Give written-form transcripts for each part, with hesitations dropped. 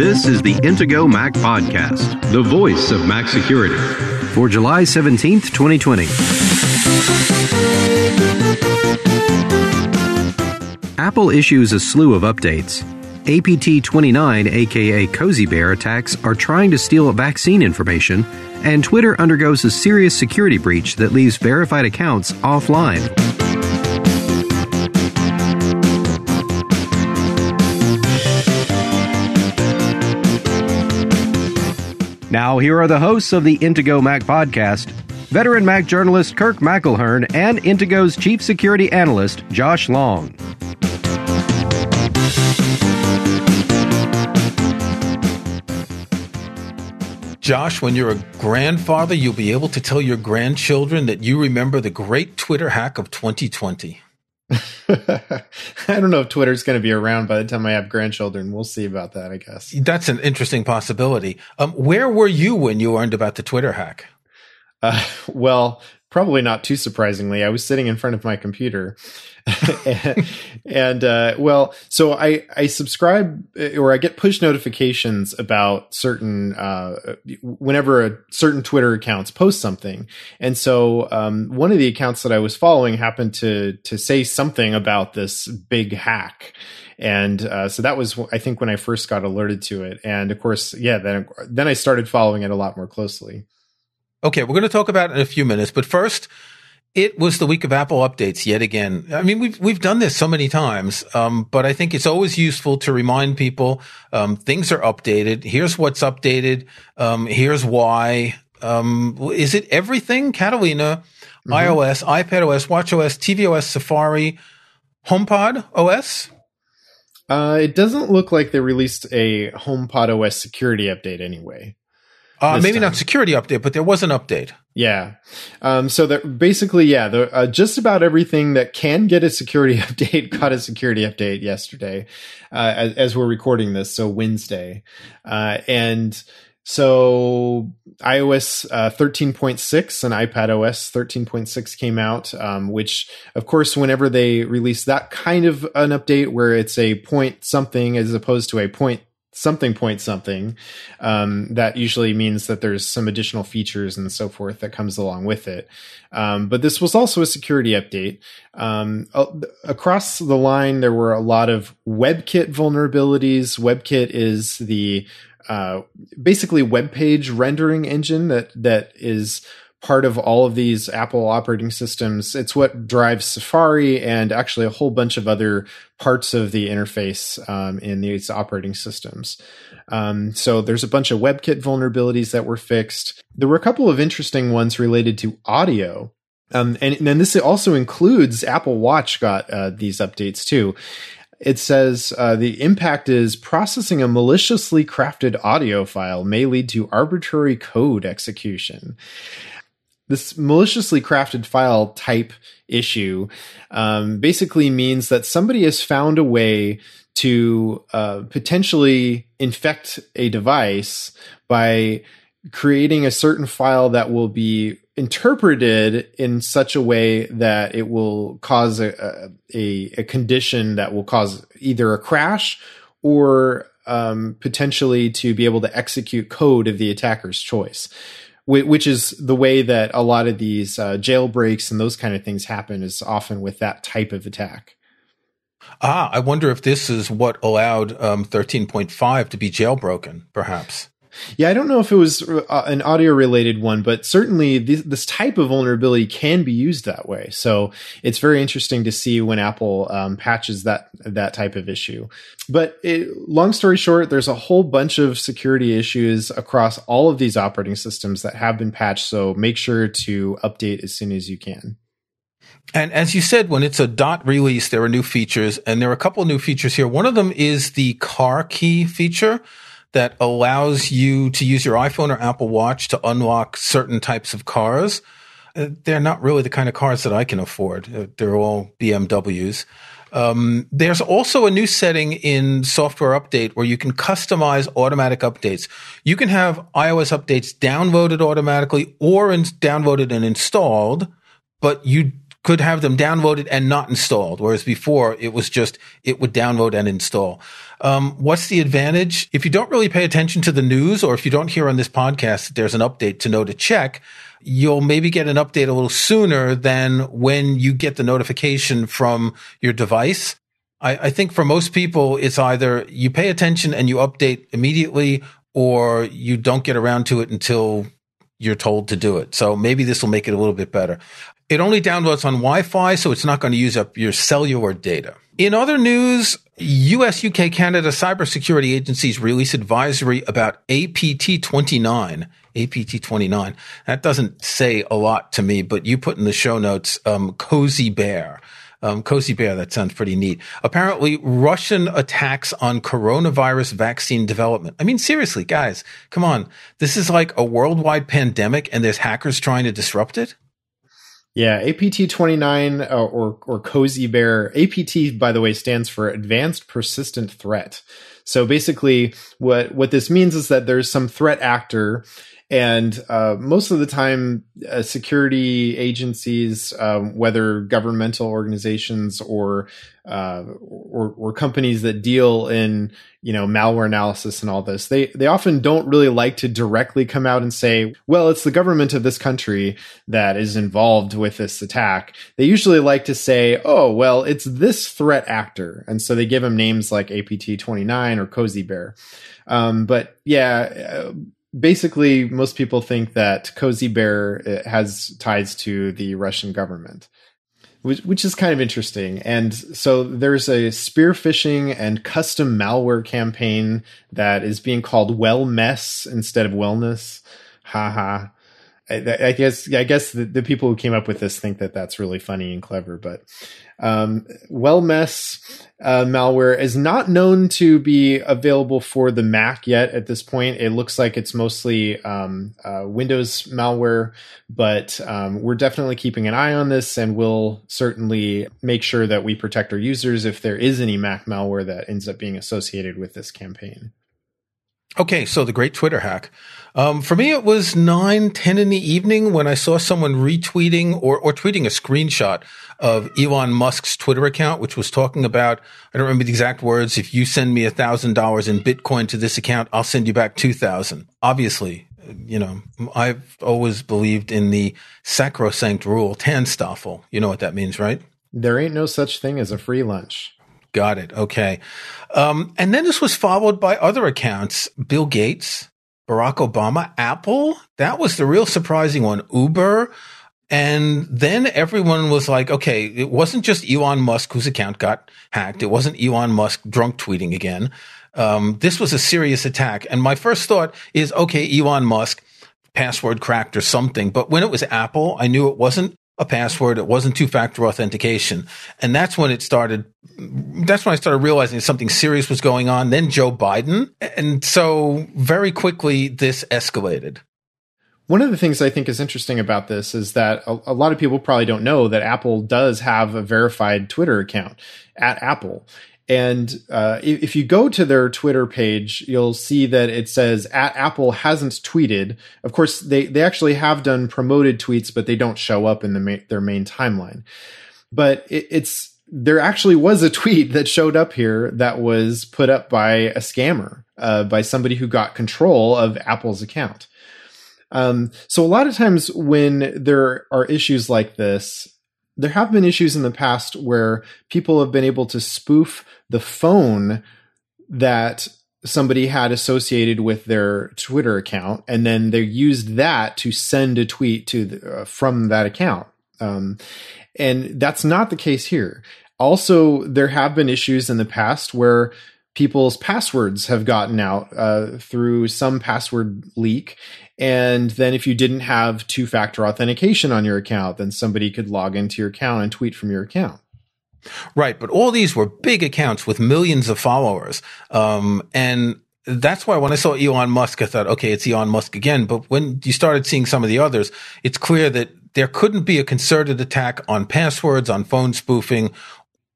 This is the Intego Mac Podcast, the voice of Mac security, for July 17th, 2020. Apple issues a slew of updates. APT29, aka Cozy Bear, attacks are trying to steal vaccine information, and Twitter undergoes a serious security breach that leaves verified accounts offline. Now here are the hosts of the Intego Mac Podcast, veteran Mac journalist Kirk McElhearn and Intego's chief security analyst, Josh Long. Josh, when you're a grandfather, you'll be able to tell your grandchildren that you remember the great Twitter hack of 2020. I don't know if Twitter's going to be around by the time I have grandchildren. We'll see about that, I guess. That's an interesting possibility. Where were you when you learned about the Twitter hack? Well, probably not too surprisingly. I was sitting in front of my computer. So I subscribe, or I get push notifications about certain, whenever a certain Twitter accounts post something. And so, one of the accounts that I was following happened to say something about this big hack. And, so that was, I think, when I first got alerted to it. And of course, then I started following it a lot more closely. Okay, we're going to talk about it in a few minutes, but first, it was the week of Apple updates yet again. I mean, we've done this so many times, but I think it's always useful to remind people things are updated. Here's what's updated. Here's why. Is it everything? Catalina, mm-hmm. iOS, iPadOS, watchOS, tvOS, Safari, HomePod OS? It doesn't look like they released a HomePod OS security update anyway. Maybe not security update, but there was an update. Yeah. So that basically, just about everything that can get a security update got a security update yesterday, as we're recording this. So Wednesday. And so iOS 13.6 and iPadOS 13.6 came out, which, of course, whenever they release that kind of an update where it's a point something as opposed to a point something, that usually means that there's some additional features and so forth that comes along with it. But this was also a security update. Across the line, there were a lot of WebKit vulnerabilities. WebKit is the basically web page rendering engine that is part of all of these Apple operating systems. It's what drives Safari and actually a whole bunch of other parts of the interface in these operating systems. So there's a bunch of WebKit vulnerabilities that were fixed. There were a couple of interesting ones related to audio. And then this also includes Apple Watch got these updates too. It says the impact is processing a maliciously crafted audio file may lead to arbitrary code execution. This maliciously crafted file type issue basically means that somebody has found a way to potentially infect a device by creating a certain file that will be interpreted in such a way that it will cause a condition that will cause either a crash or potentially to be able to execute code of the attacker's choice, which is the way that a lot of these jailbreaks and those kind of things happen, is often with that type of attack. I wonder if this is what allowed 13.5 to be jailbroken, perhaps. Yeah, I don't know if it was an audio-related one, but certainly this type of vulnerability can be used that way. So it's very interesting to see when Apple patches that type of issue. But long story short, there's a whole bunch of security issues across all of these operating systems that have been patched, so make sure to update as soon as you can. And as you said, when it's a dot release, there are new features, and there are a couple of new features here. One of them is the car key feature that allows you to use your iPhone or Apple Watch to unlock certain types of cars. They're not really the kind of cars that I can afford. They're all BMWs. There's also a new setting in software update where you can customize automatic updates. You can have iOS updates downloaded automatically or downloaded and installed, but you could have them downloaded and not installed, whereas before it was just, it would download and install. What's the advantage? If you don't really pay attention to the news, or if you don't hear on this podcast that there's an update to know to check, you'll maybe get an update a little sooner than when you get the notification from your device. I think for most people, it's either you pay attention and you update immediately, or you don't get around to it until you're told to do it. So maybe this will make it a little bit better. It only downloads on Wi-Fi, so it's not going to use up your cellular data. In other news, US, UK, Canada cybersecurity agencies release advisory about APT29. APT29. That doesn't say a lot to me, but you put in the show notes, Cozy Bear. Cozy Bear, that sounds pretty neat. Apparently, Russian attacks on coronavirus vaccine development. I mean, seriously, guys, come on. This is like a worldwide pandemic and there's hackers trying to disrupt it? Yeah, APT29 or Cozy Bear. APT, by the way, stands for Advanced Persistent Threat. So basically, what this means is that there's some threat actor. And most of the time, security agencies, whether governmental organizations or companies that deal in, you know, malware analysis and all this, they often don't really like to directly come out and say, well, it's the government of this country that is involved with this attack. They usually like to say, oh, well, it's this threat actor. And so they give them names like APT29 or Cozy Bear. But yeah. Basically, most people think that Cozy Bear has ties to the Russian government, which is kind of interesting. And so there's a spear phishing and custom malware campaign that is being called Wellmess instead of Wellness. Haha. I guess the people who came up with this think that that's really funny and clever, but Wellmess malware is not known to be available for the Mac yet at this point. It looks like it's mostly Windows malware, but we're definitely keeping an eye on this, and we'll certainly make sure that we protect our users if there is any Mac malware that ends up being associated with this campaign. Okay, so the great Twitter hack. For me, it was 9:10 in the evening when I saw someone retweeting or tweeting a screenshot of Elon Musk's Twitter account, which was talking about, I don't remember the exact words, if you send me $1,000 in Bitcoin to this account, I'll send you back 2,000. Obviously, you know, I've always believed in the sacrosanct rule, TANSTAAFL. You know what that means, right? There ain't no such thing as a free lunch. Got it. Okay. And then this was followed by other accounts. Bill Gates, Barack Obama, Apple. That was the real surprising one. Uber. And then everyone was like, okay, it wasn't just Elon Musk whose account got hacked. It wasn't Elon Musk drunk tweeting again. This was a serious attack. And my first thought is, okay, Elon Musk, password cracked or something. But when it was Apple, I knew it wasn't a password. It wasn't two-factor authentication. And that's when it started. That's when I started realizing something serious was going on. Then Joe Biden. And so very quickly, this escalated. One of the things I think is interesting about this is that a lot of people probably don't know that Apple does have a verified Twitter account at Apple. And if you go to their Twitter page, you'll see that it says @Apple hasn't tweeted. Of course, they actually have done promoted tweets, but they don't show up in their main timeline. But there actually was a tweet that showed up here that was put up by a scammer, by somebody who got control of Apple's account. So a lot of times when there are issues like this, there have been issues in the past where people have been able to spoof the phone that somebody had associated with their Twitter account, and then they used that to send a tweet from that account. And that's not the case here. Also, there have been issues in the past where people's passwords have gotten out through some password leak. And then if you didn't have two-factor authentication on your account, then somebody could log into your account and tweet from your account. Right. But all these were big accounts with millions of followers. And that's why when I saw Elon Musk, I thought, okay, it's Elon Musk again. But when you started seeing some of the others, it's clear that there couldn't be a concerted attack on passwords, on phone spoofing,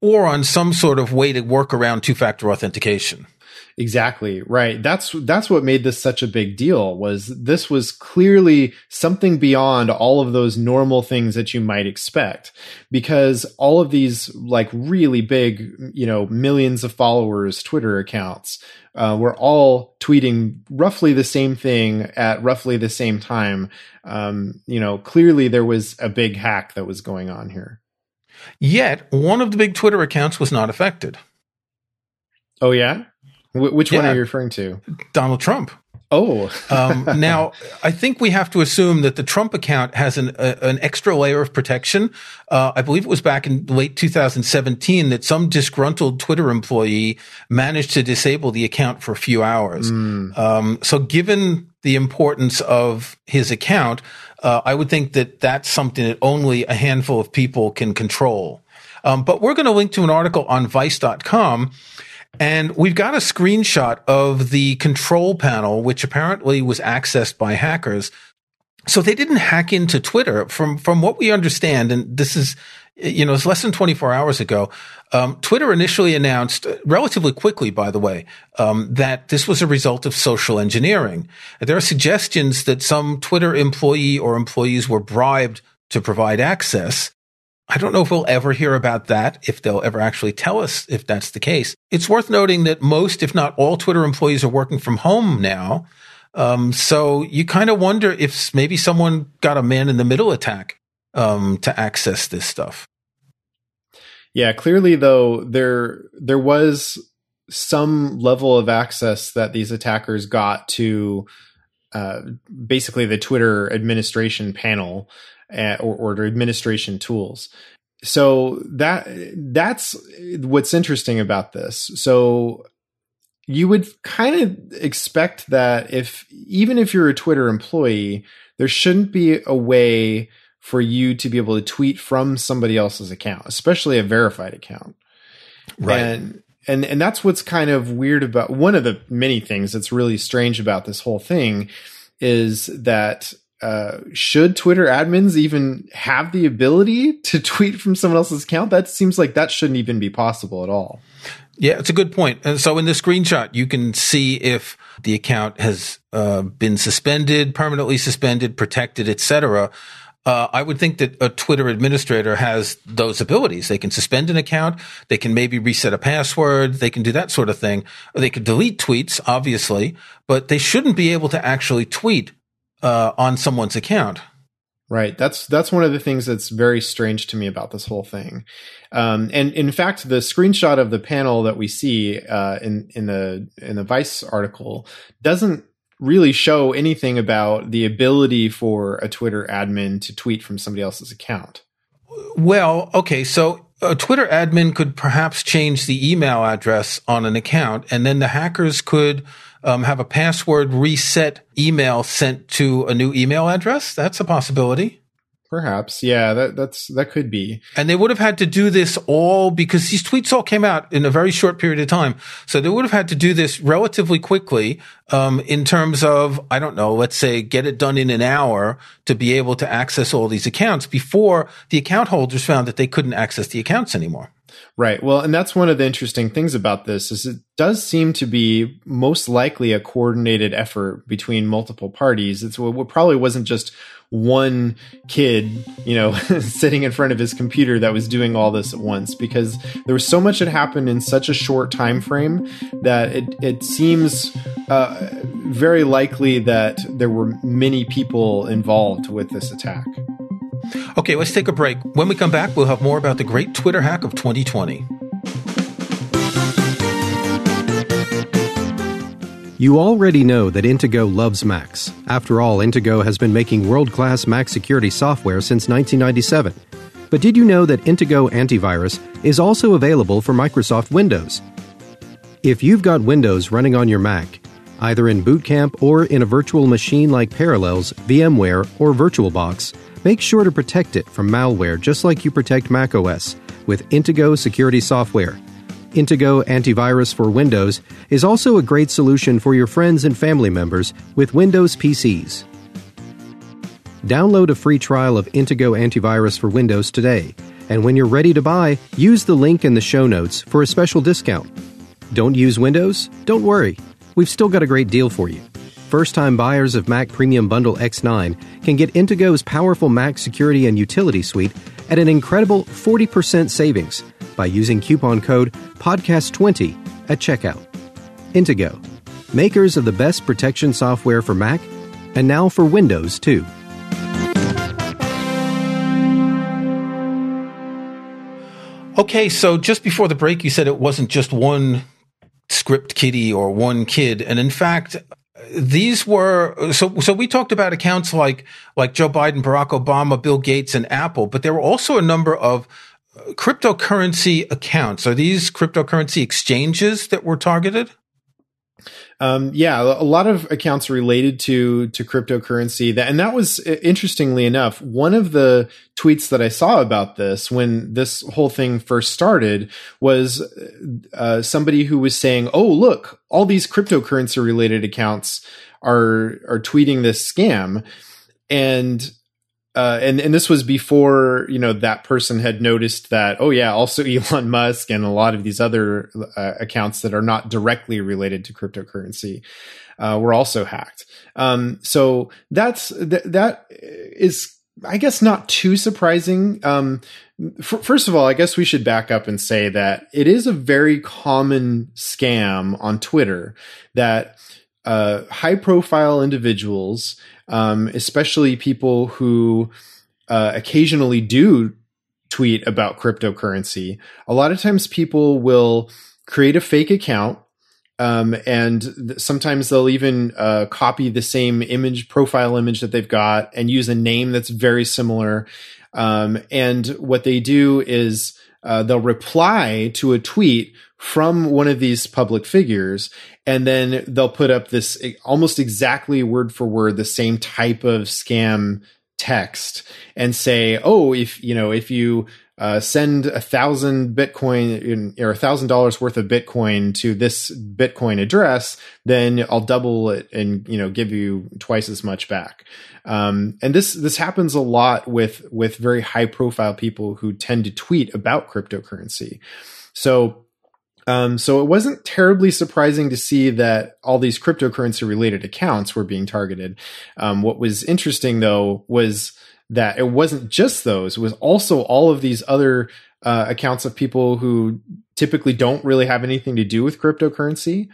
or on some sort of way to work around two-factor authentication. Exactly. Right. That's what made this such a big deal, was this was clearly something beyond all of those normal things that you might expect, because all of these like really big, you know, millions of followers, Twitter accounts, we're all tweeting roughly the same thing at roughly the same time. You know, clearly there was a big hack that was going on here. Yet one of the big Twitter accounts was not affected. Oh, yeah. Which one are you referring to? Donald Trump. Oh. Now, I think we have to assume that the Trump account has an extra layer of protection. I believe it was back in late 2017 that some disgruntled Twitter employee managed to disable the account for a few hours. So given the importance of his account, I would think that that's something that only a handful of people can control. But we're going to link to an article on Vice.com. And we've got a screenshot of the control panel, which apparently was accessed by hackers. So they didn't hack into Twitter. From what we understand, and this is, you know, it's less than 24 hours ago, Twitter initially announced, relatively quickly, by the way, that this was a result of social engineering. There are suggestions that some Twitter employee or employees were bribed to provide access. I don't know if we'll ever hear about that, if they'll ever actually tell us if that's the case. It's worth noting that most, if not all, Twitter employees are working from home now. So you kind of wonder if maybe someone got a man-in-the-middle attack to access this stuff. Yeah, clearly, though, there was some level of access that these attackers got to basically the Twitter administration panel. Or administration tools. So that's what's interesting about this. So you would kind of expect that even if you're a Twitter employee, there shouldn't be a way for you to be able to tweet from somebody else's account, especially a verified account. Right. And that's what's kind of weird about one of the many things that's really strange about this whole thing is that should Twitter admins even have the ability to tweet from someone else's account? That seems like that shouldn't even be possible at all. Yeah, it's a good point. And so in the screenshot, you can see if the account has been suspended, permanently suspended, protected, etc. I would think that a Twitter administrator has those abilities. They can suspend an account. They can maybe reset a password. They can do that sort of thing. They could delete tweets, obviously, but they shouldn't be able to actually tweet on someone's account. Right. That's one of the things that's very strange to me about this whole thing. And in fact, the screenshot of the panel that we see in the Vice article doesn't really show anything about the ability for a Twitter admin to tweet from somebody else's account. Well, okay, so a Twitter admin could perhaps change the email address on an account, and then the hackers could have a password reset email sent to a new email address. That's a possibility. Perhaps. Yeah, that could be. And they would have had to do this all because these tweets all came out in a very short period of time. So they would have had to do this relatively quickly in terms of, I don't know, let's say get it done in an hour to be able to access all these accounts before the account holders found that they couldn't access the accounts anymore. Right. Well, and that's one of the interesting things about this is it does seem to be most likely a coordinated effort between multiple parties. It's what probably wasn't just one kid, you know, sitting in front of his computer that was doing all this at once, because there was so much that happened in such a short time frame that it seems very likely that there were many people involved with this attack. Okay, let's take a break. When we come back, we'll have more about the great Twitter hack of 2020. You already know that Intego loves Macs. After all, Intego has been making world-class Mac security software since 1997. But did you know that Intego Antivirus is also available for Microsoft Windows? If you've got Windows running on your Mac, either in Boot Camp or in a virtual machine like Parallels, VMware, or VirtualBox, make sure to protect it from malware just like you protect macOS with Intego security software. Intego Antivirus for Windows is also a great solution for your friends and family members with Windows PCs. Download a free trial of Intego Antivirus for Windows today, and when you're ready to buy, use the link in the show notes for a special discount. Don't use Windows? Don't worry. We've still got a great deal for you. First-time buyers of Mac Premium Bundle X9 can get Intego's powerful Mac security and utility suite at an incredible 40% savings by using coupon code PODCAST20 at checkout. Intego, makers of the best protection software for Mac, and now for Windows, too. Okay, so just before the break, you said it wasn't just one script kiddie or one kid, and in fact, these were, so we talked about accounts like Joe Biden, Barack Obama, Bill Gates, and Apple, but there were also a number of cryptocurrency accounts. Are these cryptocurrency exchanges that were targeted? Yeah, a lot of accounts related to cryptocurrency. And that was, interestingly enough, one of the tweets that I saw about this when this whole thing first started was somebody who was saying, oh, look, all these cryptocurrency related accounts are tweeting this scam. And this was before, you know, that person had noticed that, oh yeah, also Elon Musk and a lot of these other accounts that are not directly related to cryptocurrency were also hacked. So that is, I guess, not too surprising. First of all, I guess we should back up and say that it is a very common scam on Twitter that high profile individuals, especially people who occasionally do tweet about cryptocurrency. A lot of times people will create a fake account, and sometimes they'll even copy the same profile image that they've got and use a name that's very similar. And what they do is they'll reply to a tweet from one of these public figures, and then they'll put up this almost exactly word for word the same type of scam text and say, oh, if you send 1,000 Bitcoin or $1,000 worth of Bitcoin to this Bitcoin address, then I'll double it and, you know, give you twice as much back. And this happens a lot with very high profile people who tend to tweet about cryptocurrency. So it wasn't terribly surprising to see that all these cryptocurrency related accounts were being targeted. What was interesting, though, was that it wasn't just those, it was also all of these other accounts of people who typically don't really have anything to do with cryptocurrency,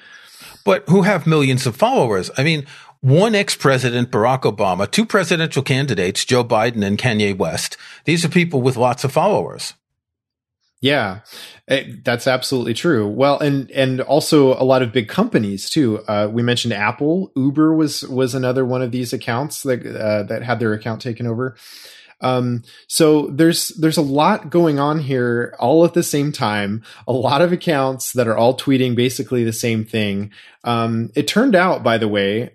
but who have millions of followers. I mean, one ex-president, Barack Obama, two presidential candidates, Joe Biden and Kanye West. These are people with lots of followers. Yeah, that's absolutely true. Well, and also a lot of big companies too. We mentioned Apple, Uber was another one of these accounts that had their account taken over. So there's a lot going on here all at the same time, a lot of accounts that are all tweeting basically the same thing. It turned out, by the way,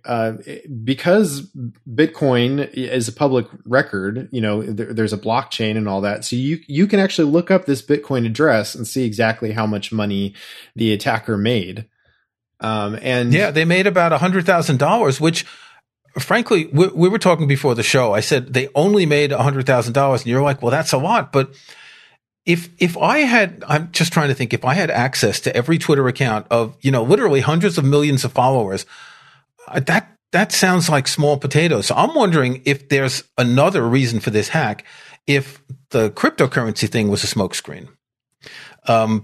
because Bitcoin is a public record, you know, there's a blockchain and all that. So you can actually look up this Bitcoin address and see exactly how much money the attacker made. And yeah, they made about $100,000, which, frankly, we were talking before the show. I said they only made $100,000, and you're like, well, that's a lot. But if I had, I'm just trying to think, if I had access to every Twitter account of, you know, literally hundreds of millions of followers, that sounds like small potatoes. So I'm wondering if there's another reason for this hack, if the cryptocurrency thing was a smokescreen.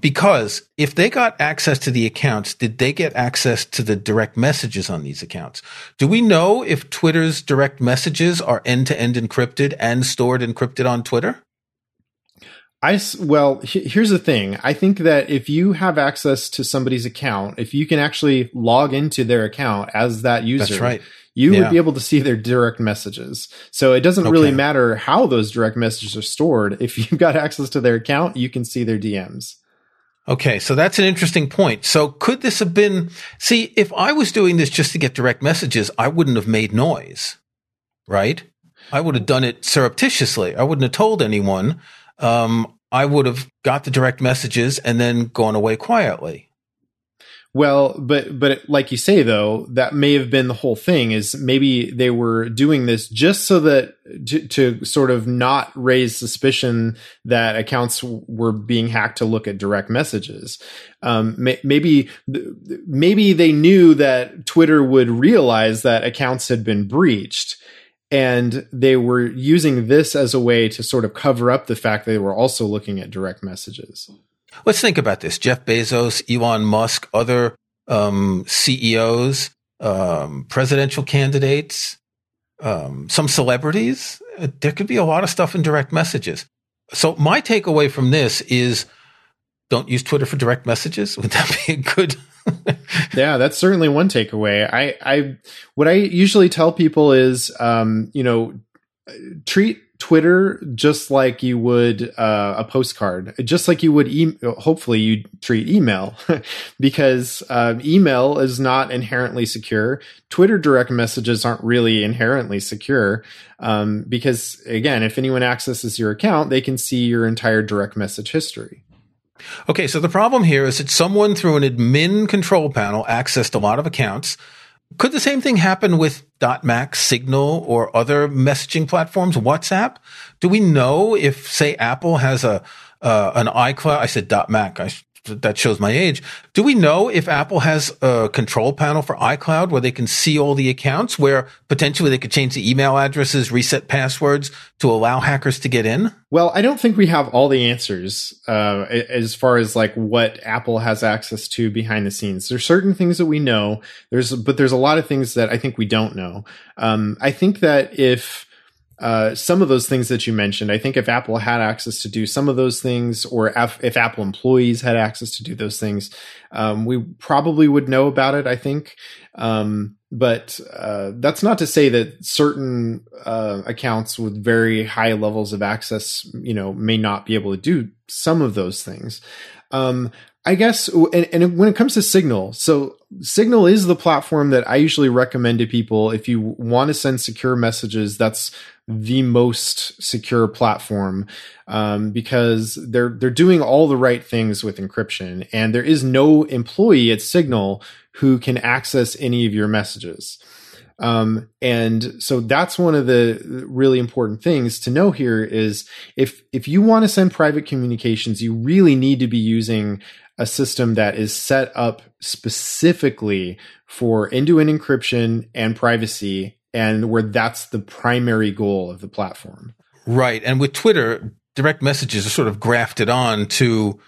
Because if they got access to the accounts, did they get access to the direct messages on these accounts? Do we know if Twitter's direct messages are end-to-end encrypted and stored encrypted on Twitter? Well, here's the thing. I think that if you have access to somebody's account, if you can actually log into their account as that user, that's right, you would be able to see their direct messages. So it doesn't really matter how those direct messages are stored. If you've got access to their account, you can see their DMs. Okay, so that's an interesting point. So could this have been – see, if I was doing this just to get direct messages, I wouldn't have made noise, right? I would have done it surreptitiously. I wouldn't have told anyone. I would have got the direct messages and then gone away quietly. Well, but like you say, though, that may have been the whole thing, is maybe they were doing this just so that to sort of not raise suspicion that accounts were being hacked to look at direct messages. Maybe they knew that Twitter would realize that accounts had been breached, and they were using this as a way to sort of cover up the fact that they were also looking at direct messages. Let's think about this. Jeff Bezos, Elon Musk, other CEOs, presidential candidates, some celebrities. There could be a lot of stuff in direct messages. So my takeaway from this is don't use Twitter for direct messages. Would that be a good... Yeah, that's certainly one takeaway. What I usually tell people is, treat Twitter just like you would a postcard, just like you would hopefully you treat email, because email is not inherently secure. Twitter direct messages aren't really inherently secure, because, again, if anyone accesses your account, they can see your entire direct message history. Okay, so the problem here is that someone through an admin control panel accessed a lot of accounts. Could the same thing happen with .Mac, Signal, or other messaging platforms, WhatsApp? Do we know if, say, Apple has an iCloud? I said .Mac. That shows my age. Do we know if Apple has a control panel for iCloud where they can see all the accounts, where potentially they could change the email addresses, reset passwords to allow hackers to get in? Well, I don't think we have all the answers as far as like what Apple has access to behind the scenes. There's certain things that we know, but there's a lot of things that I think we don't know. I think that if... some of those things that you mentioned, I think if Apple had access to do some of those things, or if Apple employees had access to do those things, we probably would know about it, I think. But that's not to say that certain accounts with very high levels of access, may not be able to do some of those things. I guess, and when it comes to Signal, so Signal is the platform that I usually recommend to people. If you want to send secure messages, that's the most secure platform, because they're doing all the right things with encryption, and there is no employee at Signal who can access any of your messages. And so that's one of the really important things to know here is if you want to send private communications, you really need to be using a system that is set up specifically for end-to-end encryption and privacy, and where that's the primary goal of the platform. Right. And with Twitter, direct messages are sort of grafted on to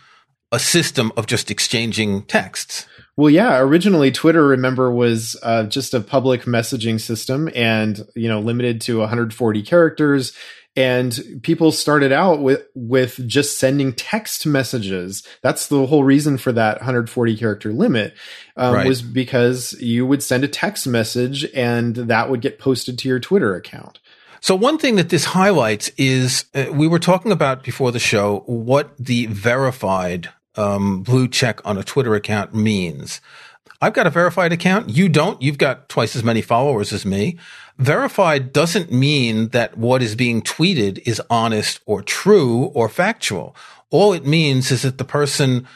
a system of just exchanging texts. Well, yeah, originally Twitter, remember, was just a public messaging system and, limited to 140 characters. And people started out with just sending text messages. That's the whole reason for that 140 character limit, was because you would send a text message and that would get posted to your Twitter account. So one thing that this highlights is we were talking about before the show what the verified blue check on a Twitter account means. I've got a verified account. You don't. You've got twice as many followers as me. Verified doesn't mean that what is being tweeted is honest or true or factual. All it means is that the person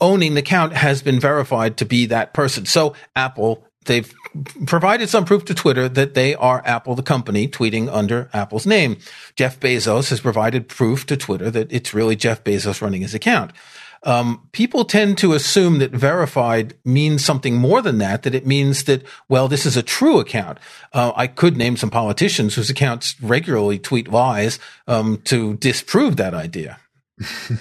owning the account has been verified to be that person. So Apple, they've provided some proof to Twitter that they are Apple, the company, tweeting under Apple's name. Jeff Bezos has provided proof to Twitter that it's really Jeff Bezos running his account. People tend to assume that verified means something more than that, that it means that, well, this is a true account. I could name some politicians whose accounts regularly tweet lies to disprove that idea.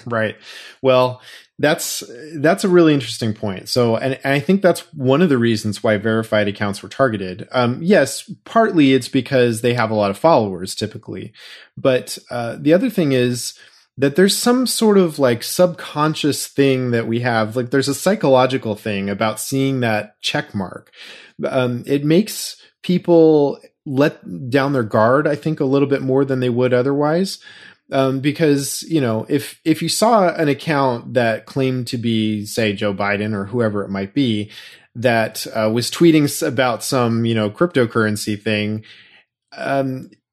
Right. Well, that's a really interesting point. So, and I think that's one of the reasons why verified accounts were targeted. Yes, partly it's because they have a lot of followers typically. But the other thing is that there's some sort of like subconscious thing that we have. Like there's a psychological thing about seeing that check mark. It makes people let down their guard, I think, a little bit more than they would otherwise. Because, if you saw an account that claimed to be, say, Joe Biden or whoever it might be, that was tweeting about some, cryptocurrency thing,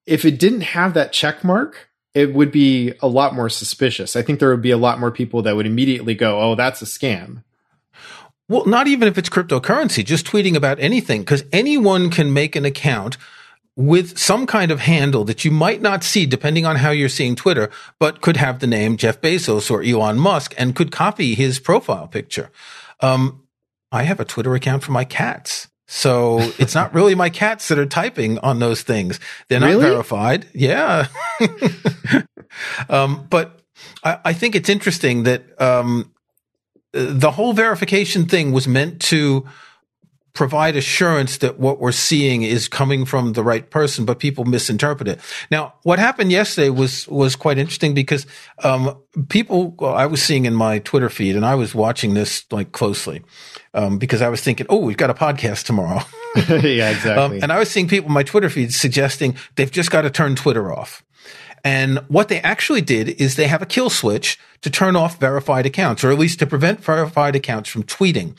if it didn't have that check mark, it would be a lot more suspicious. I think there would be a lot more people that would immediately go, oh, that's a scam. Well, not even if it's cryptocurrency, just tweeting about anything, because anyone can make an account with some kind of handle that you might not see depending on how you're seeing Twitter, but could have the name Jeff Bezos or Elon Musk and could copy his profile picture. I have a Twitter account for my cats. So it's not really my cats that are typing on those things. They're not verified. Yeah. But I think it's interesting that the whole verification thing was meant to provide assurance that what we're seeing is coming from the right person, but people misinterpret it. Now, what happened yesterday was quite interesting because people I was seeing in my Twitter feed, and I was watching this like closely because I was thinking, oh, we've got a podcast tomorrow. Yeah, exactly. And I was seeing people in my Twitter feed suggesting they've just got to turn Twitter off. And what they actually did is they have a kill switch to turn off verified accounts, or at least to prevent verified accounts from tweeting.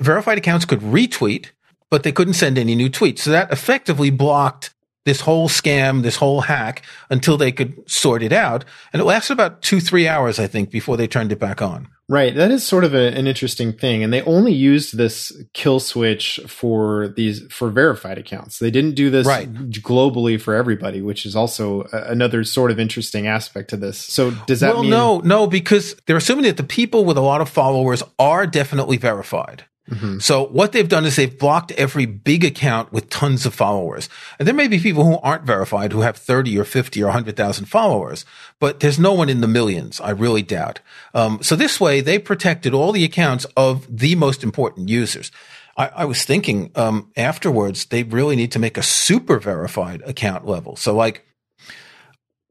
Verified accounts could retweet, but they couldn't send any new tweets. So that effectively blocked this whole scam, this whole hack, until they could sort it out. And it lasted about 2-3 hours, I think, before they turned it back on. Right. That is sort of an interesting thing. And they only used this kill switch for verified accounts. They didn't do this globally for everybody, which is also another sort of interesting aspect to this. So does that mean? Well, no, because they're assuming that the people with a lot of followers are definitely verified. Mm-hmm. So what they've done is they've blocked every big account with tons of followers. And there may be people who aren't verified who have 30 or 50 or 100,000 followers, but there's no one in the millions, I really doubt. So this way, they protected all the accounts of the most important users. I was thinking afterwards, they really need to make a super verified account level. So like,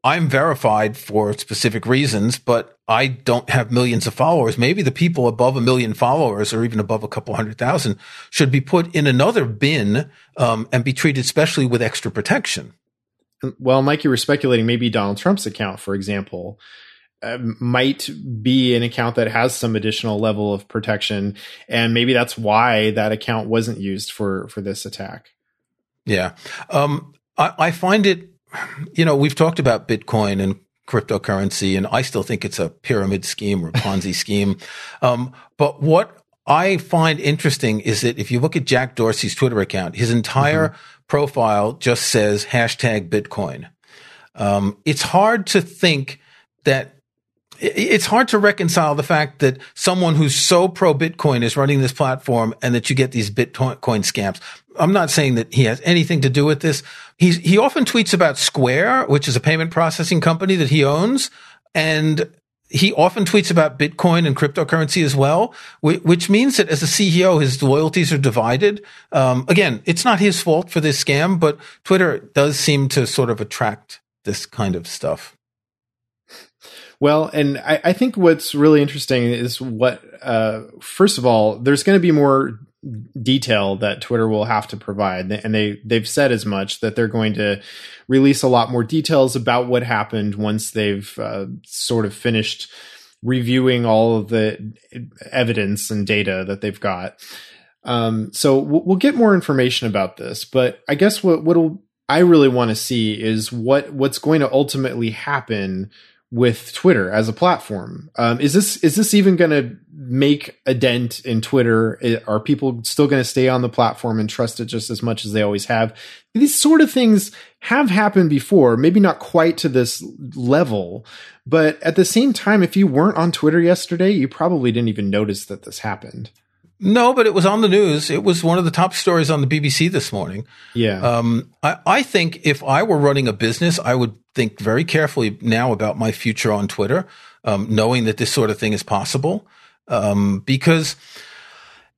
I'm verified for specific reasons, but I don't have millions of followers. Maybe the people above 1 million followers or even above a couple 100,000 should be put in another bin and be treated especially with extra protection. Well, Mike, you were speculating maybe Donald Trump's account, for example, might be an account that has some additional level of protection. And maybe that's why that account wasn't used for this attack. Yeah. I find it, you know, we've talked about Bitcoin and cryptocurrency, and I still think it's a pyramid scheme or Ponzi scheme. But what I find interesting is that if you look at Jack Dorsey's Twitter account, his entire profile just says hashtag Bitcoin. It's hard to think that it's hard to reconcile the fact that someone who's so pro Bitcoin is running this platform and that you get these Bitcoin scams. I'm not saying that he has anything to do with this. He often tweets about Square, which is a payment processing company that he owns. And he often tweets about Bitcoin and cryptocurrency as well, which means that as a CEO, his loyalties are divided. Again, it's not his fault for this scam, but Twitter does seem to sort of attract this kind of stuff. Well, and I think what's really interesting is what, first of all, there's going to be more detail that Twitter will have to provide. And they've said as much that they're going to release a lot more details about what happened once they've sort of finished reviewing all of the evidence and data that they've got. So we'll get more information about this. But I guess what I really want to see is what's going to ultimately happen with Twitter as a platform. Is this even going to make a dent in Twitter? Are people still going to stay on the platform and trust it just as much as they always have? These sort of things have happened before, maybe not quite to this level, but at the same time, if you weren't on Twitter yesterday, you probably didn't even notice that this happened. No, but it was on the news. It was one of the top stories on the BBC this morning. Yeah. I think if I were running a business, I would think very carefully now about my future on Twitter, knowing that this sort of thing is possible. Because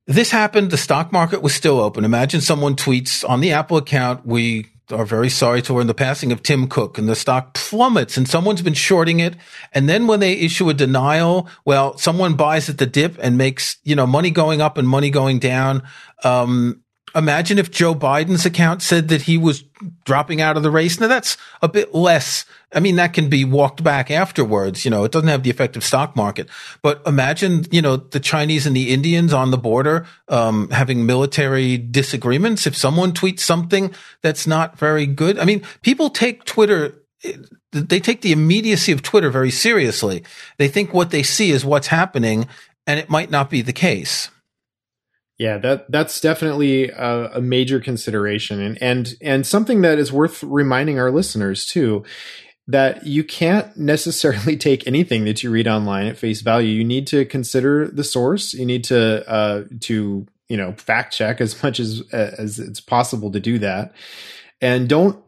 this happened, the stock market was still open. Imagine someone tweets on the Apple account, we are very sorry to learn the passing of Tim Cook, and the stock plummets and someone's been shorting it. And then when they issue a denial, well, someone buys at the dip and makes, money going up and money going down. Imagine if Joe Biden's account said that he was dropping out of the race. Now that's a bit less. I mean, that can be walked back afterwards. It doesn't have the effect of stock market, but imagine, the Chinese and the Indians on the border, having military disagreements. If someone tweets something that's not very good, I mean, people take Twitter, they take the immediacy of Twitter very seriously. They think what they see is what's happening, and it might not be the case. Yeah, that's definitely a major consideration, and something that is worth reminding our listeners too, that you can't necessarily take anything that you read online at face value. You need to consider the source. You need to fact check as much as it's possible to do that, and don't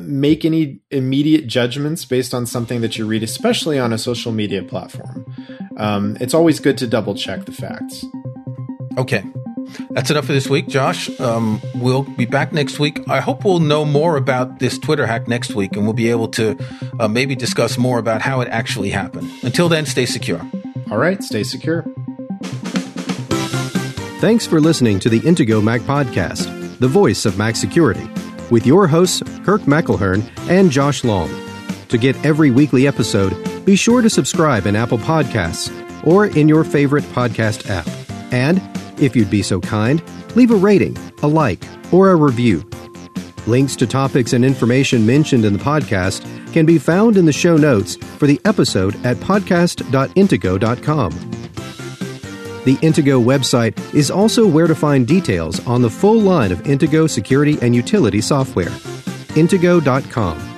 make any immediate judgments based on something that you read, especially on a social media platform. It's always good to double check the facts. Okay. That's enough for this week, Josh. We'll be back next week. I hope we'll know more about this Twitter hack next week, and we'll be able to maybe discuss more about how it actually happened. Until then, stay secure. All right, stay secure. Thanks for listening to the Intego Mac Podcast, the voice of Mac security, with your hosts, Kirk McElhearn and Josh Long. To get every weekly episode, be sure to subscribe in Apple Podcasts or in your favorite podcast app. And if you'd be so kind, leave a rating, a like, or a review. Links to topics and information mentioned in the podcast can be found in the show notes for the episode at podcast.intego.com. The Intego website is also where to find details on the full line of Intego security and utility software. Intego.com.